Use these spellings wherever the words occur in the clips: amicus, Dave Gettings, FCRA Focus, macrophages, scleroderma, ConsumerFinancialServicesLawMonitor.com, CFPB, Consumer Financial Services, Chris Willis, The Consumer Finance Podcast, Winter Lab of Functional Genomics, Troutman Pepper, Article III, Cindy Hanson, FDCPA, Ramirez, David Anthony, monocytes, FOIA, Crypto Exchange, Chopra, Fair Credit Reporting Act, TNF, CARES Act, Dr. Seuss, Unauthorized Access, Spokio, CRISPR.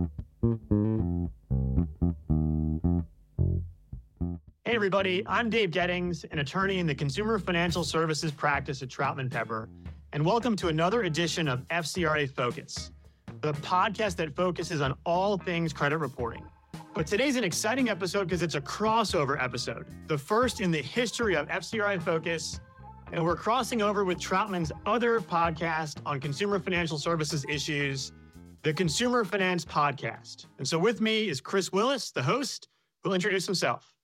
Hey everybody, I'm Dave Gettings, an attorney in the Consumer Financial Services practice at Troutman Pepper, and welcome to another edition of FCRA Focus, the podcast that focuses on all things credit reporting. But today's an exciting episode because it's a crossover episode, the first in the history of FCRA Focus, and we're crossing over with Troutman's other podcast on consumer financial services issues, The Consumer Finance Podcast. And so with me is Chris Willis, the host, who'll introduce himself.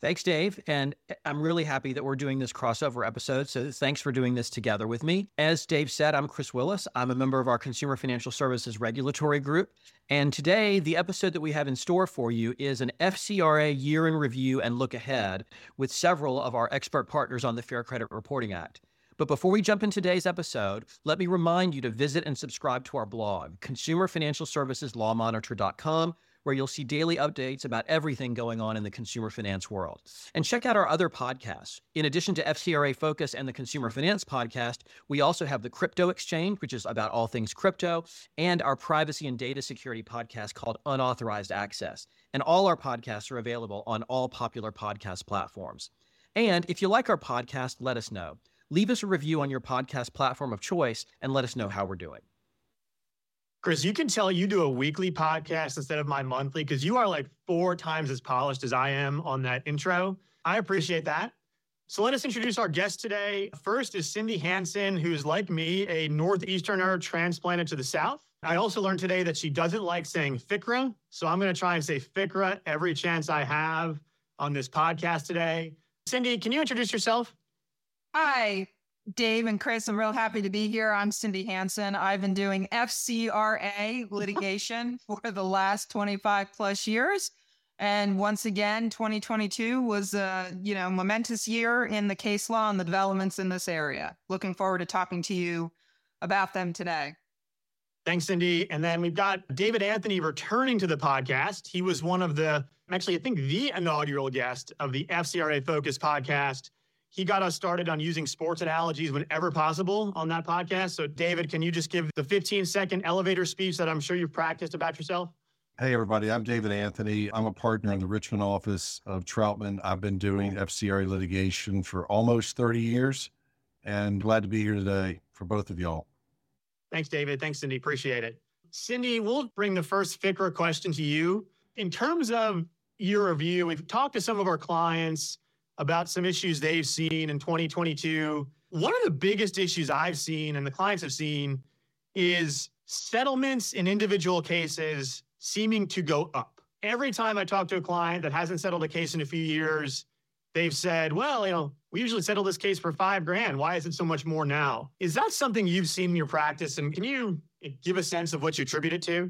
Thanks, Dave. And I'm really happy that we're doing this crossover episode. So thanks for doing this together with me. As Dave said, I'm Chris Willis. I'm a member of our Consumer Financial Services Regulatory Group. And today, the episode that we have in store for you is an FCRA year in review and look ahead with several of our expert partners on the Fair Credit Reporting Act. But before we jump in today's episode, let me remind you to visit and subscribe to our blog, ConsumerFinancialServicesLawMonitor.com, where you'll see daily updates about everything going on in the consumer finance world. And check out our other podcasts. In addition to FCRA Focus and the Consumer Finance Podcast, we also have the Crypto Exchange, which is about all things crypto, and our privacy and data security podcast called Unauthorized Access. And all our podcasts are available on all popular podcast platforms. And if you like our podcast, let us know. Leave us a review on your podcast platform of choice and let us know how we're doing. Chris, you can tell you do a weekly podcast instead of my monthly because you are like 4 times as polished as I am on that intro. I appreciate that. So let us introduce our guest today. First is Cindy Hanson, who's like me, a Northeasterner transplanted to the South. I also learned today that she doesn't like saying FCRA, so I'm going to try and say FCRA every chance I have on this podcast today. Cindy, can you introduce yourself? Hi, Dave and Chris. I'm real happy to be here. I'm Cindy Hanson. I've been doing FCRA litigation for the last 25 plus years. And once again, 2022 was a momentous year in the case law and the developments in this area. Looking forward to talking to you about them today. Thanks, Cindy. And then we've got David Anthony returning to the podcast. He was one of the, actually, I think the inaugural guest of the FCRA Focus podcast. He got us started on using sports analogies whenever possible on that podcast. So, David, can you just give the 15-second elevator speech that I'm sure you've practiced about yourself? Hey, everybody. I'm David Anthony. I'm a partner in the Richmond office of Troutman. I've been doing FCRA litigation for almost 30 years and glad to be here today for both of y'all. Thanks, David. Thanks, Cindy. Appreciate it. Cindy, we'll bring the first FCRA question to you. In terms of year review, we've talked to some of our clients about some issues they've seen in 2022. One of the biggest issues I've seen and the clients have seen is settlements in individual cases seeming to go up. Every time I talk to a client that hasn't settled a case in a few years, they've said, well, we usually settle this case for $5,000. Why is it so much more now? Is that something you've seen in your practice? And can you give a sense of what you attribute it to?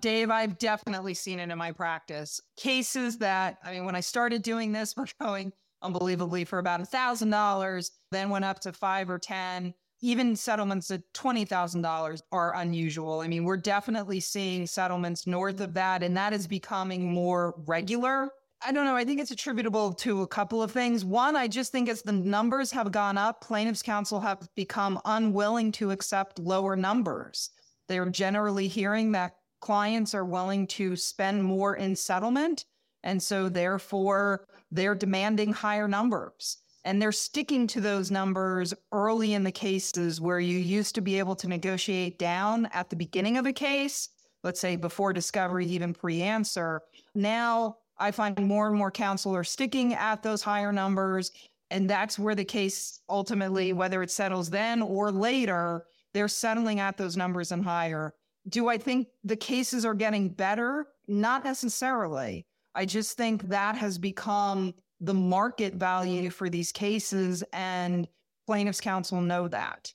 Dave, I've definitely seen it in my practice. Cases that, when I started doing this, we're going unbelievably for about $1,000, then went up to $5,000 or $10,000. Even settlements at $20,000 are unusual. We're definitely seeing settlements north of that, and that is becoming more regular. I don't know. I think it's attributable to a couple of things. One, I just think as the numbers have gone up, plaintiffs' counsel have become unwilling to accept lower numbers. They're generally hearing that clients are willing to spend more in settlement. And so therefore, they're demanding higher numbers and they're sticking to those numbers early in the cases where you used to be able to negotiate down at the beginning of a case, let's say before discovery, even pre-answer. Now I find more and more counsel are sticking at those higher numbers. And that's where the case ultimately, whether it settles then or later, they're settling at those numbers and higher. Do I think the cases are getting better? Not necessarily. I just think that has become the market value for these cases, and plaintiffs' counsel know that.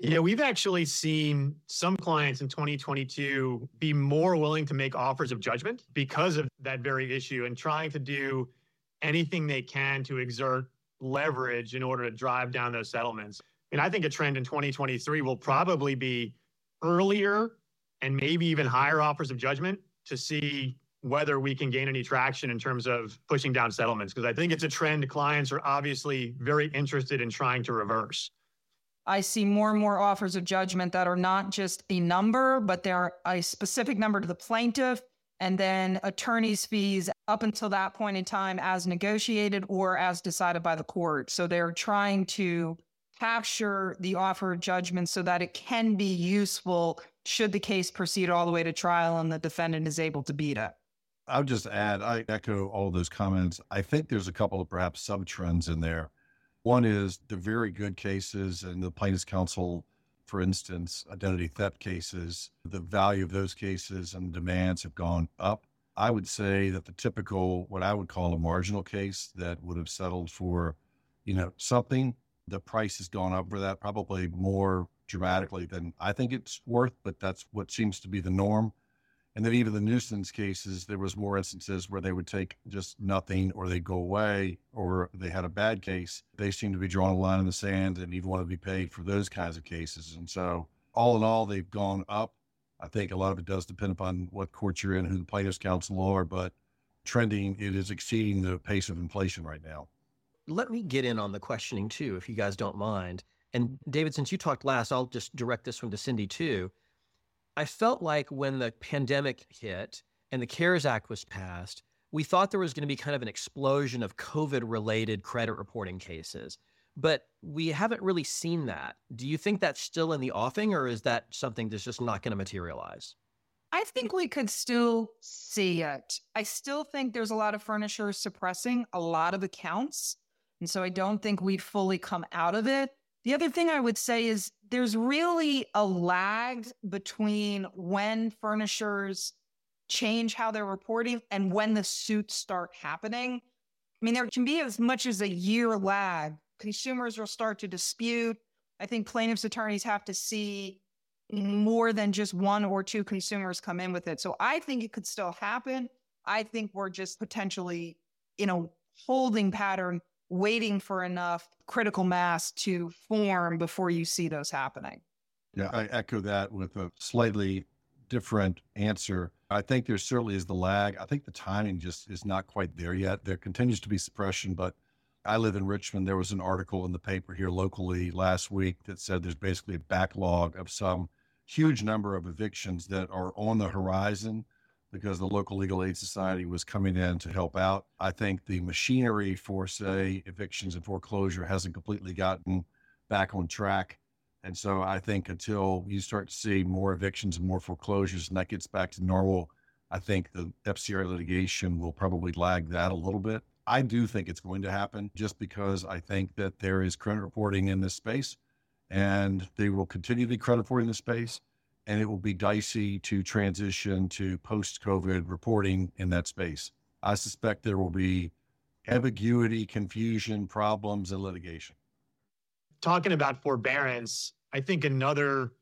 Yeah, we've actually seen some clients in 2022 be more willing to make offers of judgment because of that very issue and trying to do anything they can to exert leverage in order to drive down those settlements. And I think a trend in 2023 will probably be earlier and maybe even higher offers of judgment to see whether we can gain any traction in terms of pushing down settlements, because I think it's a trend clients are obviously very interested in trying to reverse. I see more and more offers of judgment that are not just a number, but they are a specific number to the plaintiff, and then attorney's fees up until that point in time as negotiated or as decided by the court. So they're trying to capture the offer of judgment so that it can be useful should the case proceed all the way to trial and the defendant is able to beat it. I would just add, I echo all those comments. I think there's a couple of perhaps sub-trends in there. One is the very good cases and the plaintiff's counsel, for instance, identity theft cases, the value of those cases and the demands have gone up. I would say that the typical, what I would call a marginal case that would have settled for, something, the price has gone up for that probably more dramatically than I think it's worth, but that's what seems to be the norm. And then even the nuisance cases, there was more instances where they would take just nothing or they'd go away or they had a bad case. They seem to be drawing a line in the sand and even want to be paid for those kinds of cases. And so all in all, they've gone up. I think a lot of it does depend upon what court you're in, who the plaintiff's counsel are, but trending, it is exceeding the pace of inflation right now. Let me get in on the questioning too, if you guys don't mind. And David, since you talked last, I'll just direct this one to Cindy too. I felt like when the pandemic hit and the CARES Act was passed, we thought there was going to be kind of an explosion of COVID-related credit reporting cases, but we haven't really seen that. Do you think that's still in the offing, or is that something that's just not going to materialize? I think we could still see it. I still think there's a lot of furnishers suppressing a lot of accounts, and so I don't think we've fully come out of it. The other thing I would say is there's really a lag between when furnishers change how they're reporting and when the suits start happening. I mean, there can be as much as a year lag. Consumers will start to dispute. I think plaintiff's attorneys have to see more than just one or two consumers come in with it. So I think it could still happen. I think we're just potentially in a holding pattern, waiting for enough critical mass to form before you see those happening. Yeah, I echo that with a slightly different answer. I think there certainly is the lag. I think the timing just is not quite there yet. There continues to be suppression, but I live in Richmond. There was an article in the paper here locally last week that said there's basically a backlog of some huge number of evictions that are on the horizon because the local legal aid society was coming in to help out. I think the machinery for, say, evictions and foreclosure hasn't completely gotten back on track. And so I think until you start to see more evictions and more foreclosures and that gets back to normal, I think the FCRA litigation will probably lag that a little bit. I do think it's going to happen just because I think that there is credit reporting in this space and they will continue to be credit reporting in this space. And it will be dicey to transition to post-COVID reporting in that space. I suspect there will be ambiguity, confusion, problems, and litigation. Talking about forbearance, I think another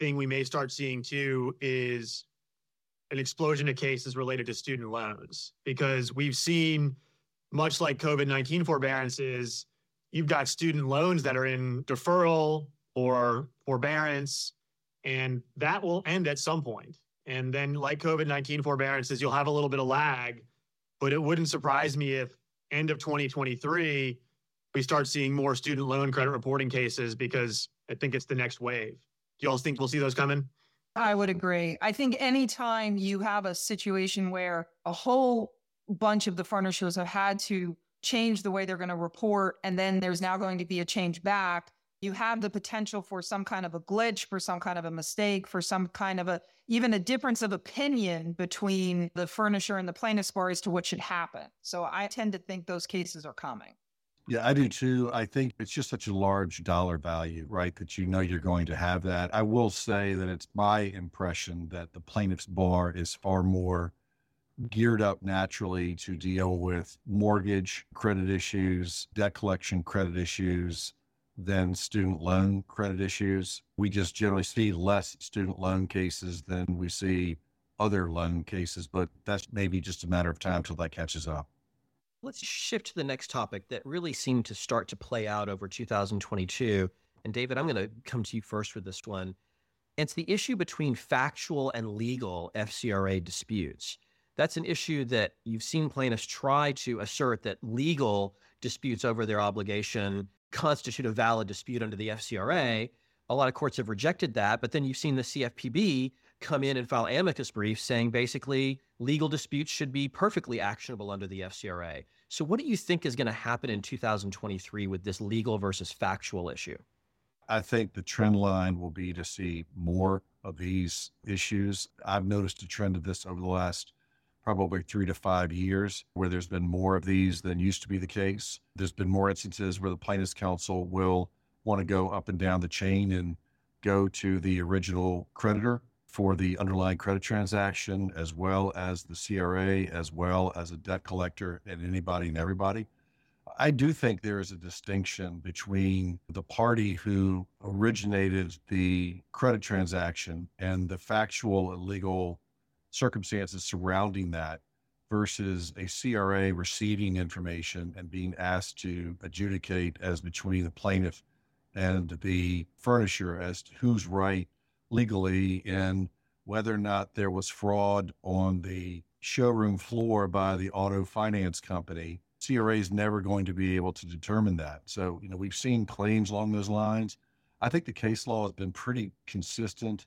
thing we may start seeing too is an explosion of cases related to student loans, because we've seen, much like COVID-19 forbearances, you've got student loans that are in deferral or forbearance, and that will end at some point. And then like COVID-19 forbearances, you'll have a little bit of lag, but it wouldn't surprise me if end of 2023, we start seeing more student loan credit reporting cases, because I think it's the next wave. Do you all think we'll see those coming? I would agree. I think anytime you have a situation where a whole bunch of the furnishers have had to change the way they're going to report, and then there's now going to be a change back, you have the potential for some kind of a glitch, for some kind of a mistake, for some kind of a, even a difference of opinion between the furnisher and the plaintiff's bar as to what should happen. So I tend to think those cases are coming. Yeah, I do too. I think it's just such a large dollar value, right? That you're going to have that. I will say that it's my impression that the plaintiff's bar is far more geared up naturally to deal with mortgage credit issues, debt collection credit issues, than student loan credit issues. We just generally see less student loan cases than we see other loan cases, but that's maybe just a matter of time till that catches up. Let's shift to the next topic that really seemed to start to play out over 2022. And David, I'm going to come to you first with this one. It's the issue between factual and legal FCRA disputes. That's an issue that you've seen plaintiffs try to assert that legal disputes over their obligation constitute a valid dispute under the FCRA. A lot of courts have rejected that, but then you've seen the CFPB come in and file amicus briefs saying basically legal disputes should be perfectly actionable under the FCRA. So what do you think is going to happen in 2023 with this legal versus factual issue? I think the trend line will be to see more of these issues. I've noticed a trend of this over the last probably 3 to 5 years where there's been more of these than used to be the case. There's been more instances where the plaintiff's counsel will want to go up and down the chain and go to the original creditor for the underlying credit transaction, as well as the CRA, as well as a debt collector and anybody and everybody. I do think there is a distinction between the party who originated the credit transaction and the factual and legal circumstances surrounding that versus a CRA receiving information and being asked to adjudicate as between the plaintiff and the furnisher as to who's right legally and whether or not there was fraud on the showroom floor by the auto finance company. CRA is never going to be able to determine that. So, we've seen claims along those lines. I think the case law has been pretty consistent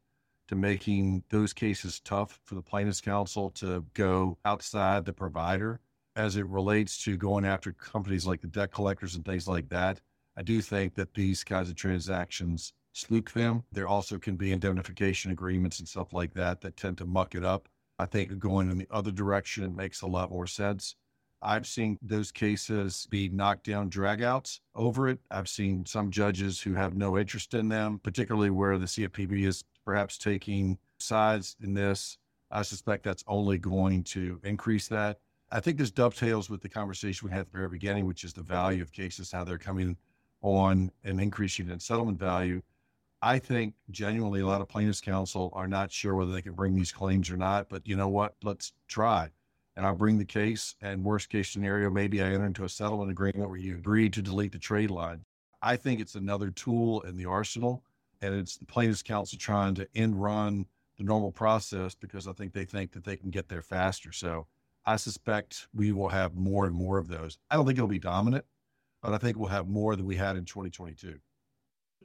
to making those cases tough for the plaintiff's counsel to go outside the provider as it relates to going after companies like the debt collectors and things like that. I do think that these kinds of transactions spook them. There also can be indemnification agreements and stuff like that that tend to muck it up. I think going in the other direction makes a lot more sense. I've seen those cases be knockdown dragouts over it. I've seen some judges who have no interest in them, particularly where the CFPB is perhaps taking sides in this. I suspect that's only going to increase that. I think this dovetails with the conversation we had at the very beginning, which is the value of cases, how they're coming on an increase in settlement value. I think genuinely a lot of plaintiffs' counsel are not sure whether they can bring these claims or not, but you know what? Let's try. And I'll bring the case, and worst case scenario, maybe I enter into a settlement agreement where you agree to delete the trade line. I think it's another tool in the arsenal, and it's the plaintiff's counsel trying to end run the normal process because I think that they can get there faster. So I suspect we will have more and more of those. I don't think it'll be dominant, but I think we'll have more than we had in 2022.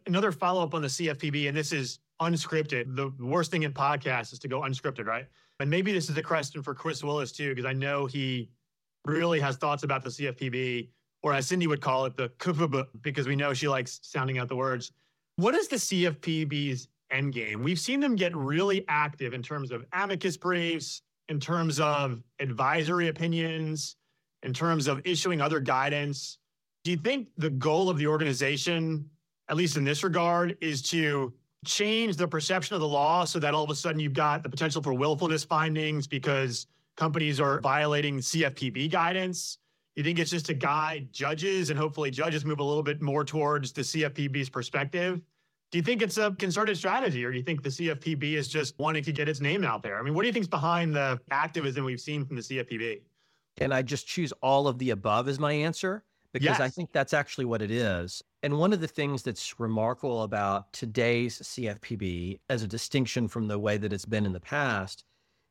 Another follow-up on the CFPB, and this is unscripted. The worst thing in podcasts is to go unscripted, right? And maybe this is a question for Chris Willis too, because I know he really has thoughts about the CFPB, or as Cindy would call it, the CFPB, because we know she likes sounding out the words. What is the CFPB's end game? We've seen them get really active in terms of amicus briefs, in terms of advisory opinions, in terms of issuing other guidance. Do you think the goal of the organization, at least in this regard, is to change the perception of the law so that all of a sudden you've got the potential for willfulness findings because companies are violating CFPB guidance? You think it's just to guide judges and hopefully judges move a little bit more towards the CFPB's perspective? Do you think it's a concerted strategy, or do you think the CFPB is just wanting to get its name out there? I mean, what do you think's behind the activism we've seen from the CFPB? Can I just choose all of the above as my answer? Because yes. I think that's actually what it is. And one of the things that's remarkable about today's CFPB, as a distinction from the way that it's been in the past,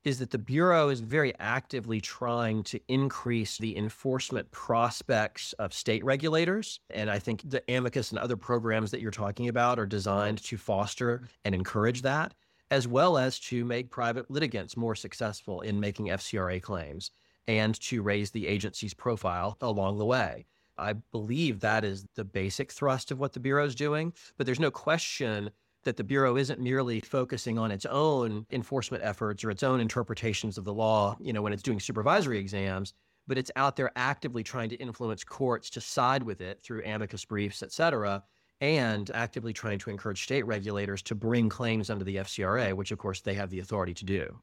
is that the Bureau is very actively trying to increase the enforcement prospects of state regulators. And I think the amicus and other programs that you're talking about are designed to foster and encourage that, as well as to make private litigants more successful in making FCRA claims and to raise the agency's profile along the way. I believe that is the basic thrust of what the Bureau is doing, but there's no question that the Bureau isn't merely focusing on its own enforcement efforts or its own interpretations of the law, when it's doing supervisory exams, but it's out there actively trying to influence courts to side with it through amicus briefs, et cetera, and actively trying to encourage state regulators to bring claims under the FCRA, which of course they have the authority to do.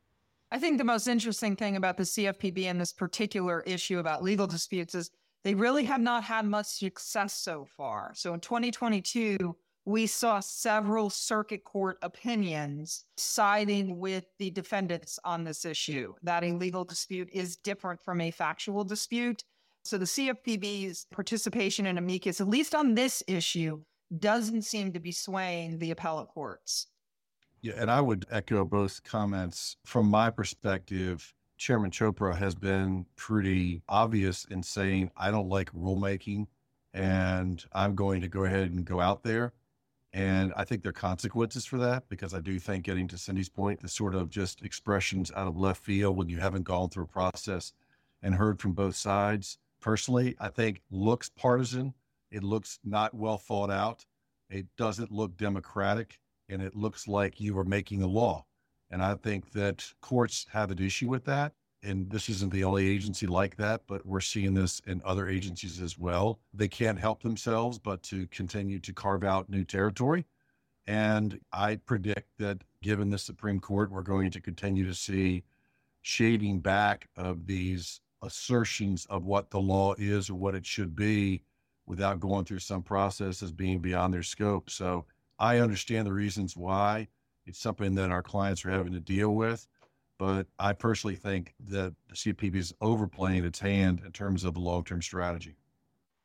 I think the most interesting thing about the CFPB and this particular issue about legal disputes is they really have not had much success so far. So in 2022, we saw several circuit court opinions siding with the defendants on this issue, that a legal dispute is different from a factual dispute. So the CFPB's participation in amicus, at least on this issue, doesn't seem to be swaying the appellate courts. Yeah, and I would echo both comments. From my perspective, Chairman Chopra has been pretty obvious in saying, I don't like rulemaking and I'm going to go ahead and go out there. And I think there are consequences for that, because I do think, getting to Cindy's point, the sort of just expressions out of left field when you haven't gone through a process and heard from both sides, personally, I think looks partisan. It looks not well thought out. It doesn't look democratic, and it looks like you are making a law. And I think that courts have an issue with that. And this isn't the only agency like that, but we're seeing this in other agencies as well. They can't help themselves but to continue to carve out new territory. And I predict that, given the Supreme Court, we're going to continue to see shading back of these assertions of what the law is or what it should be without going through some processes being beyond their scope. So I understand the reasons why. It's something that our clients are having to deal with. But I personally think that the CFPB is overplaying its hand in terms of the long-term strategy.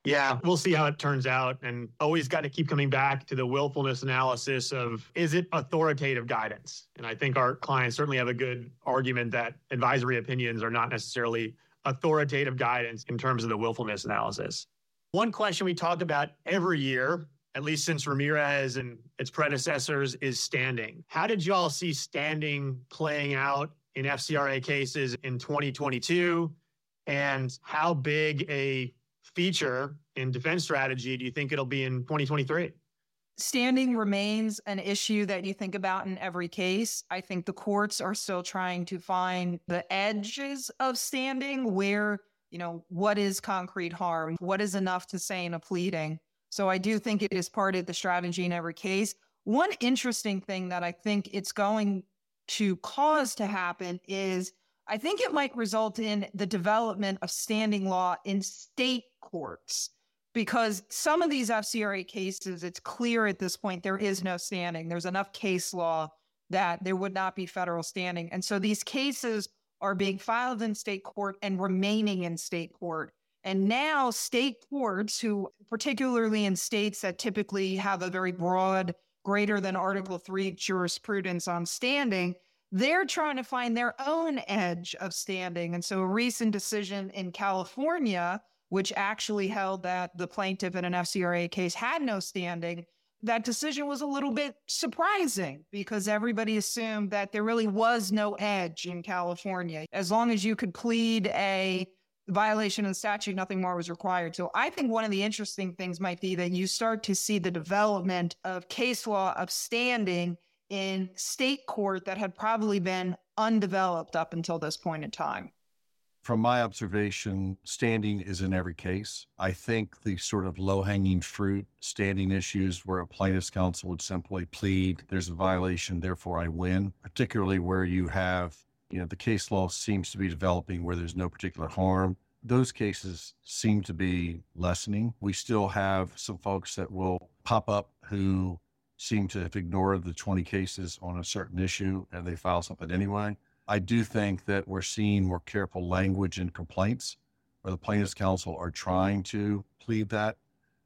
Yeah, we'll see how it turns out. And always got to keep coming back to the willfulness analysis of, is it authoritative guidance? And I think our clients certainly have a good argument that advisory opinions are not necessarily authoritative guidance in terms of the willfulness analysis. One question we talked about every year, at least since Ramirez and its predecessors, is standing. How did you all see standing playing out in FCRA cases in 2022? And how big a feature in defense strategy do you think it'll be in 2023? Standing remains an issue that you think about in every case. I think the courts are still trying to find the edges of standing where, you know, what is concrete harm? What is enough to say in a pleading? So I do think it is part of the strategy in every case. One interesting thing that I think it's going to cause to happen is, I think it might result in the development of standing law in state courts, because some of these FCRA cases, it's clear at this point, there is no standing. There's enough case law that there would not be federal standing. And so these cases are being filed in state court and remaining in state court. And now state courts, who particularly in states that typically have a very broad, greater than Article III jurisprudence on standing, they're trying to find their own edge of standing. And so a recent decision in California, which actually held that the plaintiff in an FCRA case had no standing, that decision was a little bit surprising, because everybody assumed that there really was no edge in California. As long as you could plead a violation of the statute, nothing more was required. So I think one of the interesting things might be that you start to see the development of case law of standing in state court that had probably been undeveloped up until this point in time. From my observation, standing is in every case. I think the sort of low-hanging fruit standing issues, where a plaintiff's counsel would simply plead, there's a violation, therefore I win, particularly where you have, you know, the case law seems to be developing where there's no particular harm. Those cases seem to be lessening. We still have some folks that will pop up who seem to have ignored the 20 cases on a certain issue, and they file something anyway. I do think that we're seeing more careful language in complaints where the plaintiff's counsel are trying to plead that.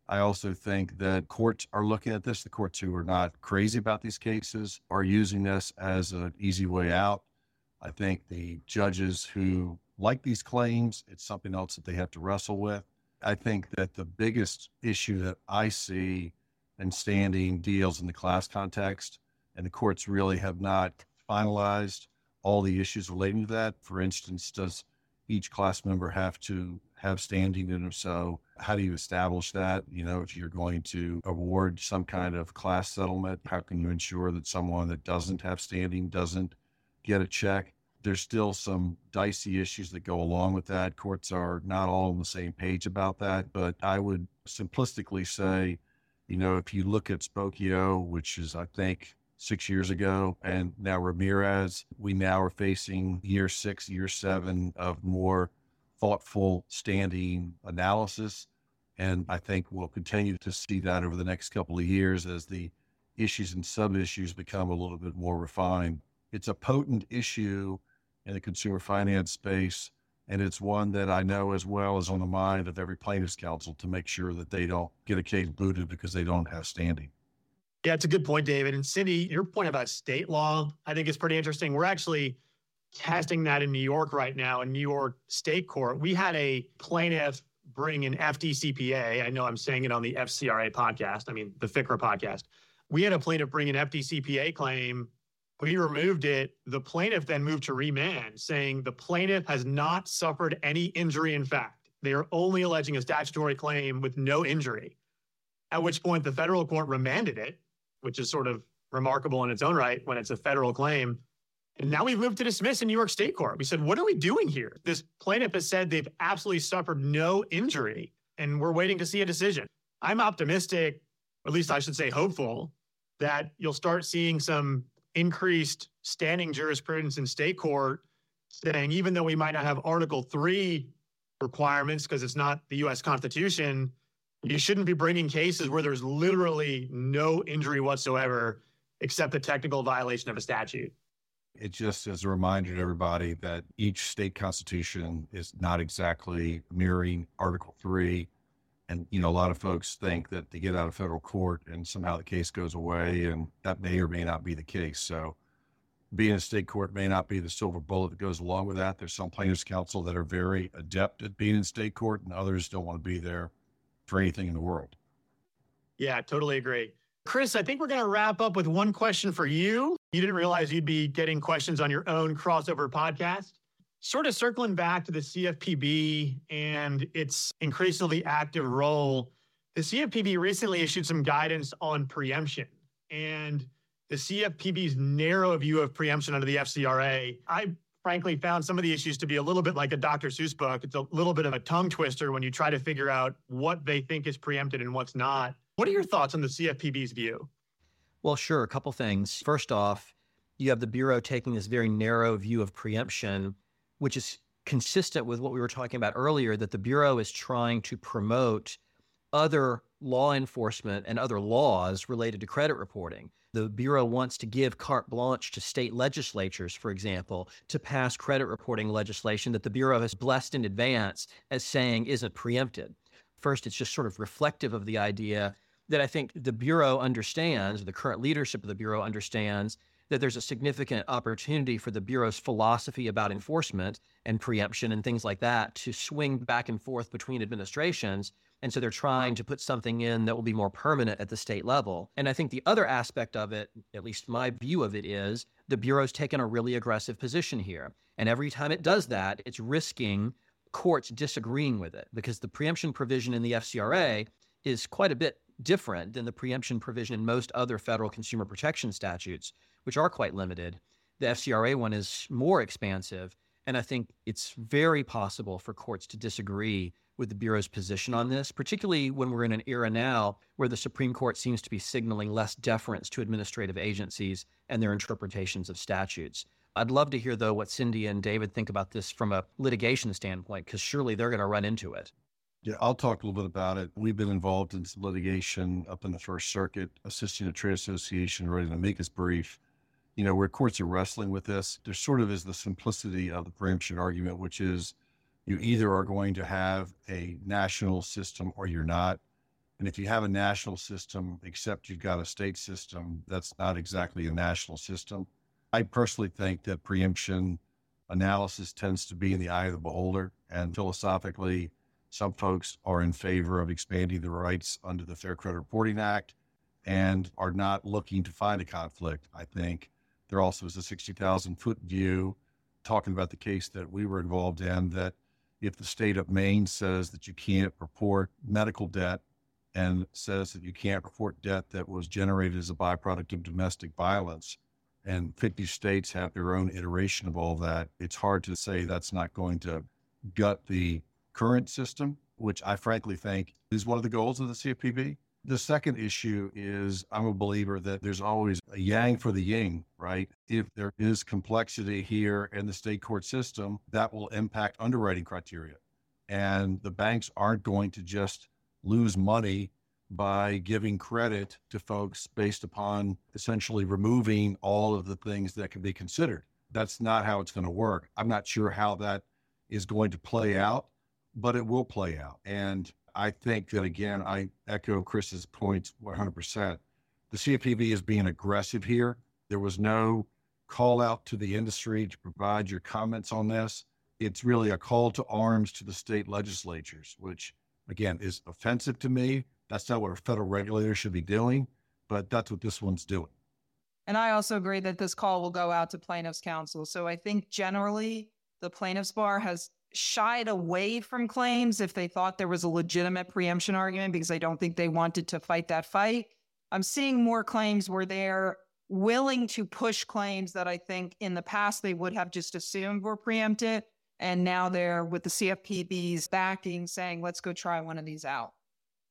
I also think that courts are looking at this. The courts who are not crazy about these cases are using this as an easy way out. I think the judges who like these claims, it's something else that they have to wrestle with. I think that the biggest issue that I see in standing deals in the class context, and the courts really have not finalized all the issues relating to that. For instance, does each class member have to have standing in them? So how do you establish that? You know, if you're going to award some kind of class settlement, how can you ensure that someone that doesn't have standing doesn't get a check? There's still some dicey issues that go along with that. Courts are not all on the same page about that, but I would simplistically say, you know, if you look at Spokio, which is, I think, 6 years ago, and now Ramirez, we now are facing year 6, year 7 of more thoughtful standing analysis. And I think we'll continue to see that over the next couple of years as the issues and sub-issues become a little bit more refined. It's a potent issue in the consumer finance space, and it's one that I know as well is on the mind of every plaintiff's counsel to make sure that they don't get a case booted because they don't have standing. Yeah, it's a good point, David. And Cindy, your point about state law, I think is pretty interesting. We're actually testing that in New York right now, in New York State Court. We had a plaintiff bring an FDCPA. I know I'm saying it on the FCRA podcast. I mean, the FCRA podcast. We had a plaintiff bring an FDCPA claim. We removed it. The plaintiff then moved to remand, saying the plaintiff has not suffered any injury in fact. They are only alleging a statutory claim with no injury, at which point the federal court remanded it, which is sort of remarkable in its own right when it's a federal claim. And now we've moved to dismiss in New York State court. We said, what are we doing here? This plaintiff has said they've absolutely suffered no injury, and we're waiting to see a decision. I'm optimistic, or at least I should say hopeful, that you'll start seeing some increased standing jurisprudence in state court saying, even though we might not have Article III requirements because it's not the U.S. Constitution, you shouldn't be bringing cases where there's literally no injury whatsoever except the technical violation of a statute. It just is a reminder to everybody that each state constitution is not exactly mirroring Article III. And, you know, a lot of folks think that they get out of federal court and somehow the case goes away, and that may or may not be the case. So being in state court may not be the silver bullet that goes along with that. There's some plaintiffs' counsel that are very adept at being in state court, and others don't want to be there for anything in the world. Yeah, totally agree. Chris, I think we're going to wrap up with one question for you. You didn't realize you'd be getting questions on your own crossover podcast. Sort of circling back to the CFPB and its increasingly active role, the CFPB recently issued some guidance on preemption and the CFPB's narrow view of preemption under the FCRA. I frankly found some of the issues to be a little bit like a Dr. Seuss book. It's a little bit of a tongue twister when you try to figure out what they think is preempted and what's not. What are your thoughts on the CFPB's view? Well, sure. A couple things. First off, you have the Bureau taking this very narrow view of preemption, which is consistent with what we were talking about earlier, that the Bureau is trying to promote other law enforcement and other laws related to credit reporting. The Bureau wants to give carte blanche to state legislatures, for example, to pass credit reporting legislation that the Bureau has blessed in advance as saying isn't preempted. First, it's just sort of reflective of the idea that I think the Bureau understands, the current leadership of the Bureau understands, that there's a significant opportunity for the Bureau's philosophy about enforcement and preemption and things like that to swing back and forth between administrations. And so they're trying to put something in that will be more permanent at the state level. And I think the other aspect of it, at least my view of it, is the Bureau's taken a really aggressive position here. And every time it does that, it's risking courts disagreeing with it, because the preemption provision in the FCRA is quite a bit different than the preemption provision in most other federal consumer protection statutes, which are quite limited. The FCRA one is more expansive, and I think it's very possible for courts to disagree with the Bureau's position on this, particularly when we're in an era now where the Supreme Court seems to be signaling less deference to administrative agencies and their interpretations of statutes. I'd love to hear, though, what Cindy and David think about this from a litigation standpoint, because surely they're going to run into it. Yeah, I'll talk a little bit about it. We've been involved in some litigation up in the First Circuit, assisting a trade association, writing an amicus brief. You know, where courts are wrestling with this, there sort of is the simplicity of the preemption argument, which is you either are going to have a national system or you're not. And if you have a national system, except you've got a state system, that's not exactly a national system. I personally think that preemption analysis tends to be in the eye of the beholder. And philosophically, some folks are in favor of expanding the rights under the Fair Credit Reporting Act and are not looking to find a conflict, I think. There also is a 60,000-foot view talking about the case that we were involved in, that if the state of Maine says that you can't report medical debt and says that you can't report debt that was generated as a byproduct of domestic violence, and 50 states have their own iteration of all that, it's hard to say that's not going to gut the current system, which I frankly think is one of the goals of the CFPB. The second issue is I'm a believer that there's always a yang for the yin, right? If there is complexity here in the state court system, that will impact underwriting criteria. And the banks aren't going to just lose money by giving credit to folks based upon essentially removing all of the things that can be considered. That's not how it's going to work. I'm not sure how that is going to play out, but it will play out. And I think that, again, I echo Chris's points 100%. The CFPB is being aggressive here. There was no call out to the industry to provide your comments on this. It's really a call to arms to the state legislatures, which again, is offensive to me. That's not what a federal regulator should be doing, but that's what this one's doing. And I also agree that this call will go out to plaintiffs' counsel. So I think generally the plaintiffs' bar has shied away from claims if they thought there was a legitimate preemption argument, because I don't think they wanted to fight that fight. I'm seeing more claims where they're willing to push claims that I think in the past they would have just assumed were preempted. And now they're with the CFPB's backing saying, let's go try one of these out.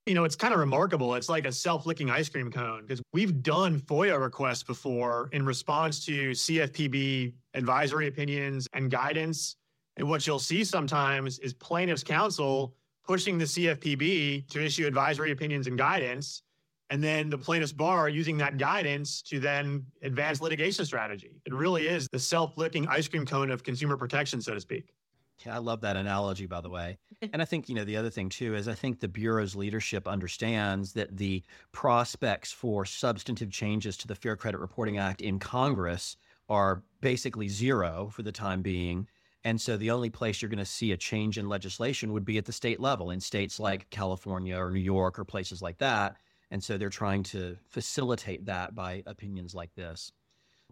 You know, it's kind of remarkable. It's like a self-licking ice cream cone, because we've done FOIA requests before in response to CFPB advisory opinions and guidance. And what you'll see sometimes is plaintiffs' counsel pushing the CFPB to issue advisory opinions and guidance, and then the plaintiffs' bar using that guidance to then advance litigation strategy. It really is the self-licking ice cream cone of consumer protection, so to speak. Yeah, I love that analogy, by the way. And I think, you know, the other thing too is I think the Bureau's leadership understands that the prospects for substantive changes to the Fair Credit Reporting Act in Congress are basically zero for the time being. And so the only place you're going to see a change in legislation would be at the state level, in states like California or New York or places like that. And so they're trying to facilitate that by opinions like this.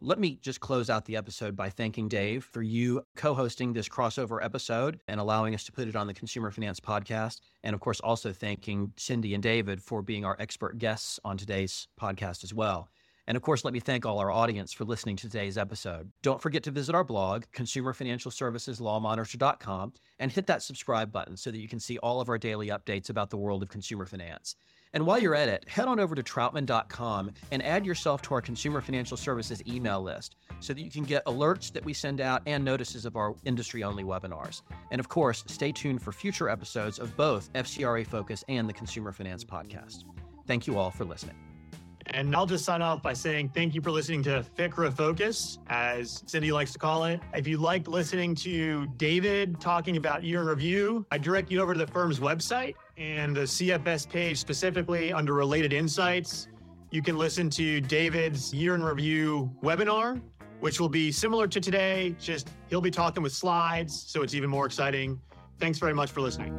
Let me just close out the episode by thanking Dave for you co-hosting this crossover episode and allowing us to put it on the Consumer Finance Podcast. And of course, also thanking Cindy and David for being our expert guests on today's podcast as well. And of course, let me thank all our audience for listening to today's episode. Don't forget to visit our blog, ConsumerFinancialServicesLawMonitor.com, and hit that subscribe button so that you can see all of our daily updates about the world of consumer finance. And while you're at it, head on over to Troutman.com and add yourself to our Consumer Financial Services email list so that you can get alerts that we send out and notices of our industry-only webinars. And of course, stay tuned for future episodes of both FCRA Focus and the Consumer Finance Podcast. Thank you all for listening. And I'll just sign off by saying thank you for listening to FCRA Focus, as Cindy likes to call it. If you liked listening to David talking about year in review, I direct you over to the firm's website and the CFS page specifically under Related Insights. You can listen to David's year in review webinar, which will be similar to today, just he'll be talking with slides, so it's even more exciting. Thanks very much for listening.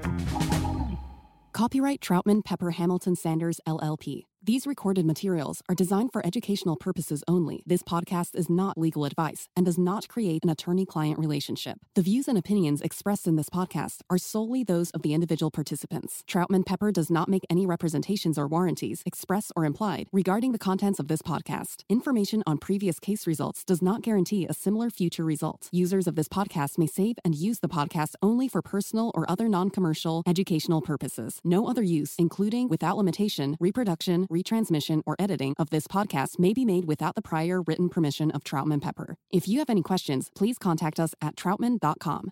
Copyright Troutman Pepper Hamilton Sanders, LLP. These recorded materials are designed for educational purposes only. This podcast is not legal advice and does not create an attorney-client relationship. The views and opinions expressed in this podcast are solely those of the individual participants. Troutman Pepper does not make any representations or warranties, express or implied, regarding the contents of this podcast. Information on previous case results does not guarantee a similar future result. Users of this podcast may save and use the podcast only for personal or other non-commercial educational purposes. No other use, including without limitation, reproduction, retransmission, or editing of this podcast may be made without the prior written permission of Troutman Pepper. If you have any questions, please contact us at troutman.com.